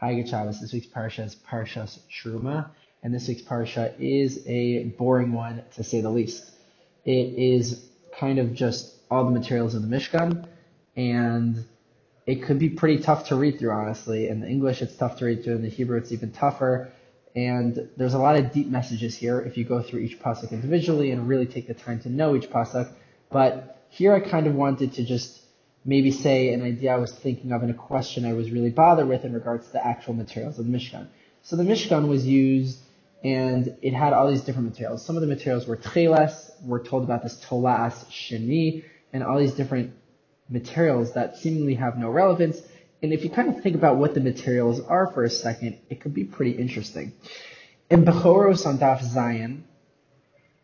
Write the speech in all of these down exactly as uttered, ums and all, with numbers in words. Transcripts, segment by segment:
Hi, good Shabbos. This week's Parsha is Parshas Terumah, and this week's Parsha is a boring one, to say the least. It is kind of just all the materials of the Mishkan, and it could be pretty tough to read through, honestly. In the English, it's tough to read through. In the Hebrew, it's even tougher. And there's a lot of deep messages here if you go through each pasuk individually and really take the time to know each pasuk. But here I kind of wanted to just maybe say an idea I was thinking of and a question I was really bothered with in regards to the actual materials of the Mishkan. So the Mishkan was used, and it had all these different materials. Some of the materials were t'cheles. We're told about this tolas sheni, and all these different materials that seemingly have no relevance. And if you kind of think about what the materials are for a second, it could be pretty interesting. In Bechoros on Daf Zion,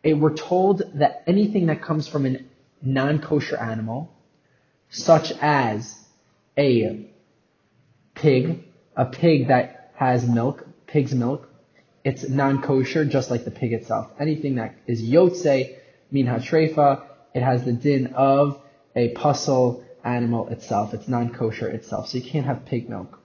it, we're told that anything that comes from a non-kosher animal, such as a pig, a pig that has milk, pig's milk, it's non-kosher, just like the pig itself. Anything that is yotze, min hatrefa, it has the din of a puzzle animal itself. It's non-kosher itself, so you can't have pig milk.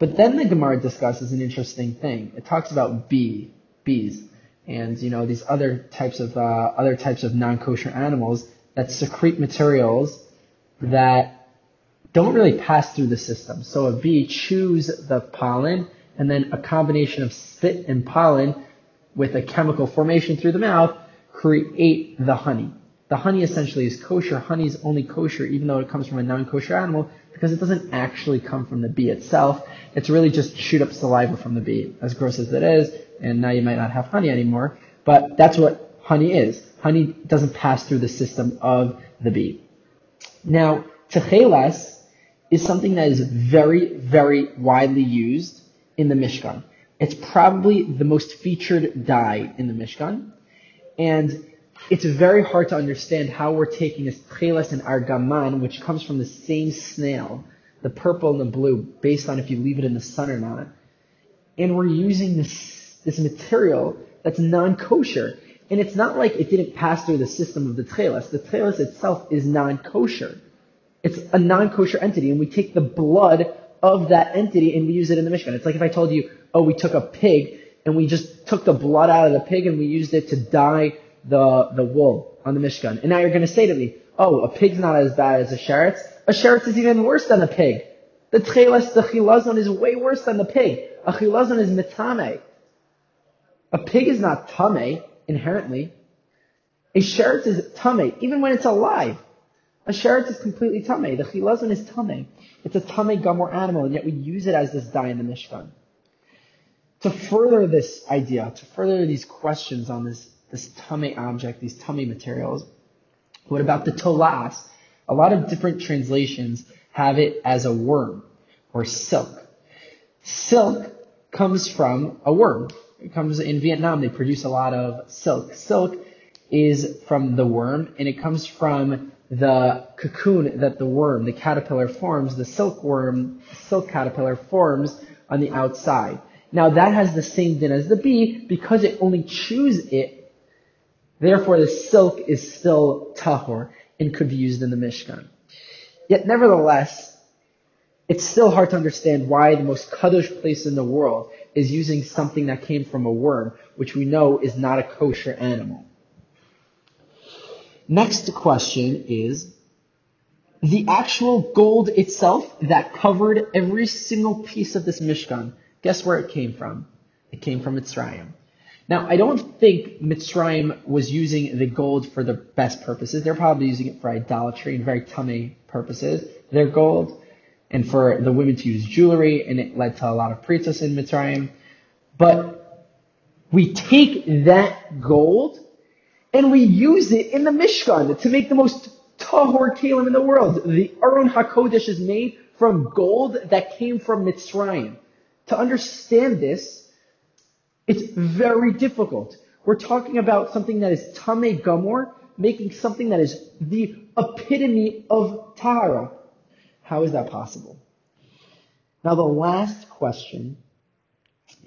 But then the Gemara discusses an interesting thing. It talks about bee, bees, and you know these other types of uh, other types of non-kosher animals that secrete materials that don't really pass through the system. So a bee chews the pollen, and then a combination of spit and pollen with a chemical formation through the mouth create the honey. The honey essentially is kosher. Honey is only kosher, even though it comes from a non-kosher animal, because it doesn't actually come from the bee itself. It's really just chewed up saliva from the bee, as gross as it is, and now you might not have honey anymore. But that's what honey is. Honey doesn't pass through the system of the bee. Now, t'cheles is something that is very, very widely used in the Mishkan. It's probably the most featured dye in the Mishkan. And it's very hard to understand how we're taking this t'cheles and Argaman, which comes from the same snail, the purple and the blue, based on if you leave it in the sun or not. And we're using this, this material that's non-kosher. And it's not like it didn't pass through the system of the t'cheles. The t'cheles itself is non-kosher. It's a non-kosher entity, and we take the blood of that entity and we use it in the Mishkan. It's like if I told you, oh, we took a pig, and we just took the blood out of the pig and we used it to dye the, the wool on the Mishkan. And now you're going to say to me, oh, a pig's not as bad as a sheretz. A sheretz is even worse than a pig. The t'cheles, the chilazon, is way worse than the pig. A chilazon is mitame. A pig is not tame. Inherently, a sheretz is tamei, even when it's alive. A sheretz is completely tamei. The chilazon is tamei. It's a tamei gamor animal, and yet we use it as this dye in the Mishkan. To further this idea, to further these questions on this, this tamei object, these tamei materials, what about the tolas? A lot of different translations have it as a worm or silk. Silk comes from a worm. It comes in Vietnam. They produce a lot of silk. Silk is from the worm, and it comes from the cocoon that the worm, the caterpillar forms, the silkworm, silk caterpillar forms on the outside. Now that has the same din as the bee because it only chews it. Therefore, the silk is still tahor and could be used in the Mishkan. Yet, nevertheless, it's still hard to understand why the most kadosh place in the world is using something that came from a worm, which we know is not a kosher animal. Next question is, the actual gold itself that covered every single piece of this Mishkan, guess where it came from? It came from Mitzrayim. Now, I don't think Mitzrayim was using the gold for the best purposes. They're probably using it for idolatry and very tummy purposes, their gold, and for the women to use jewelry, and it led to a lot of priestess in Mitzrayim. But we take that gold, and we use it in the Mishkan to make the most tahor kalim in the world. The Aron Hakodesh is made from gold that came from Mitzrayim. To understand this, it's very difficult. We're talking about something that is tamei gamor, making something that is the epitome of tahara. How is that possible? Now the last question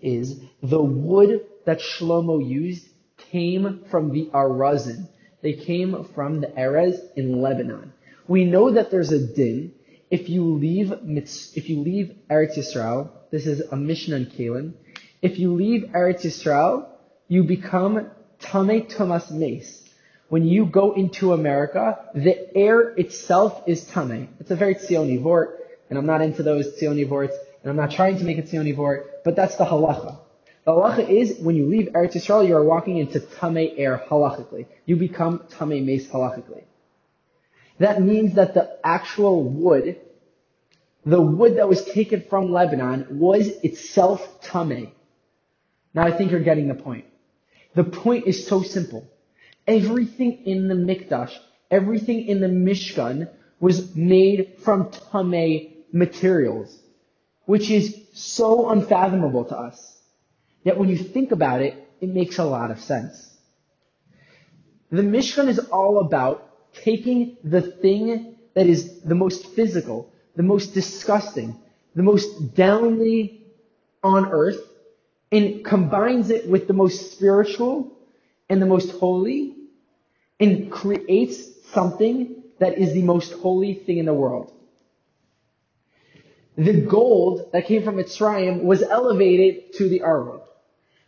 is, the wood that Shlomo used came from the Arazin. They came from the Erez in Lebanon. We know that there's a din. If you leave, if you leave Eretz Yisrael, This is a Mishnah in Kalim. If you leave Eretz Yisrael, you become Tamei Tumas Meis. When you go into America, the air itself is Tamei. It's a very Tzioni vort, and I'm not into those Tzioni vorts, and I'm not trying to make a Tzioni vort, but that's the halacha. The halacha is, when you leave Eretz Yisrael, you are walking into Tamei air halachically. You become Tamei Meis halachically. That means that the actual wood, the wood that was taken from Lebanon, was itself Tamei. Now I think you're getting the point. The point is so simple. Everything in the mikdash, everything in the Mishkan was made from Tamei materials, which is so unfathomable to us. Yet when you think about it, it makes a lot of sense. The Mishkan is all about taking the thing that is the most physical, the most disgusting, the most downly on earth, and combines it with the most spiritual and the most holy, and creates something that is the most holy thing in the world. The gold that came from Mitzrayim was elevated to the Argaman.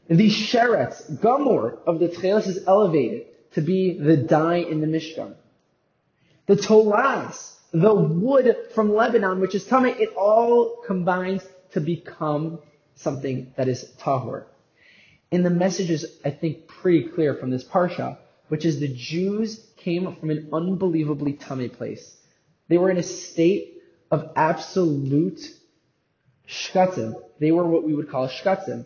The sheretz, gamor of the t'cheles, is elevated to be the dye in the Mishkan. The tolas, the wood from Lebanon, which is Tamei, it all combines to become something that is tahor. And the message is, I think, pretty clear from this parsha, which is the Jews came from an unbelievably Tamei place. They were in a state of absolute shkatzim. They were what we would call shkatzim.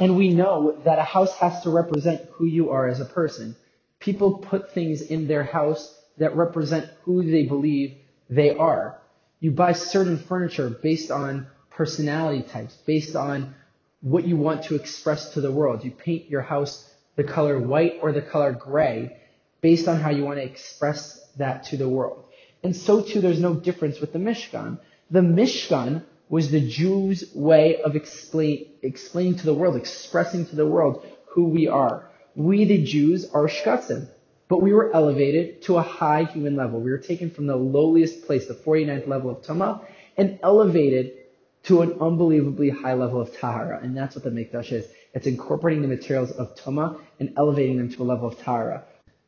And we know that a house has to represent who you are as a person. People put things in their house that represent who they believe they are. You buy certain furniture based on personality types, based on what you want to express to the world. You paint your house the color white or the color gray based on how you want to express that to the world. And so too, there's no difference with the Mishkan. The Mishkan was the Jews' way of explain, explaining to the world, expressing to the world who we are. We, the Jews, are shkatzim, but we were elevated to a high human level. We were taken from the lowliest place, the forty-ninth level of Tumah, and elevated to an unbelievably high level of Tahara, and that's what the Mikdash is. It's incorporating the materials of Tumah and elevating them to a level of Tahara.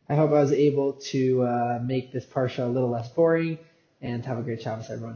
I hope I was able to uh, make this Parsha a little less boring, and have a great Shabbos, everyone.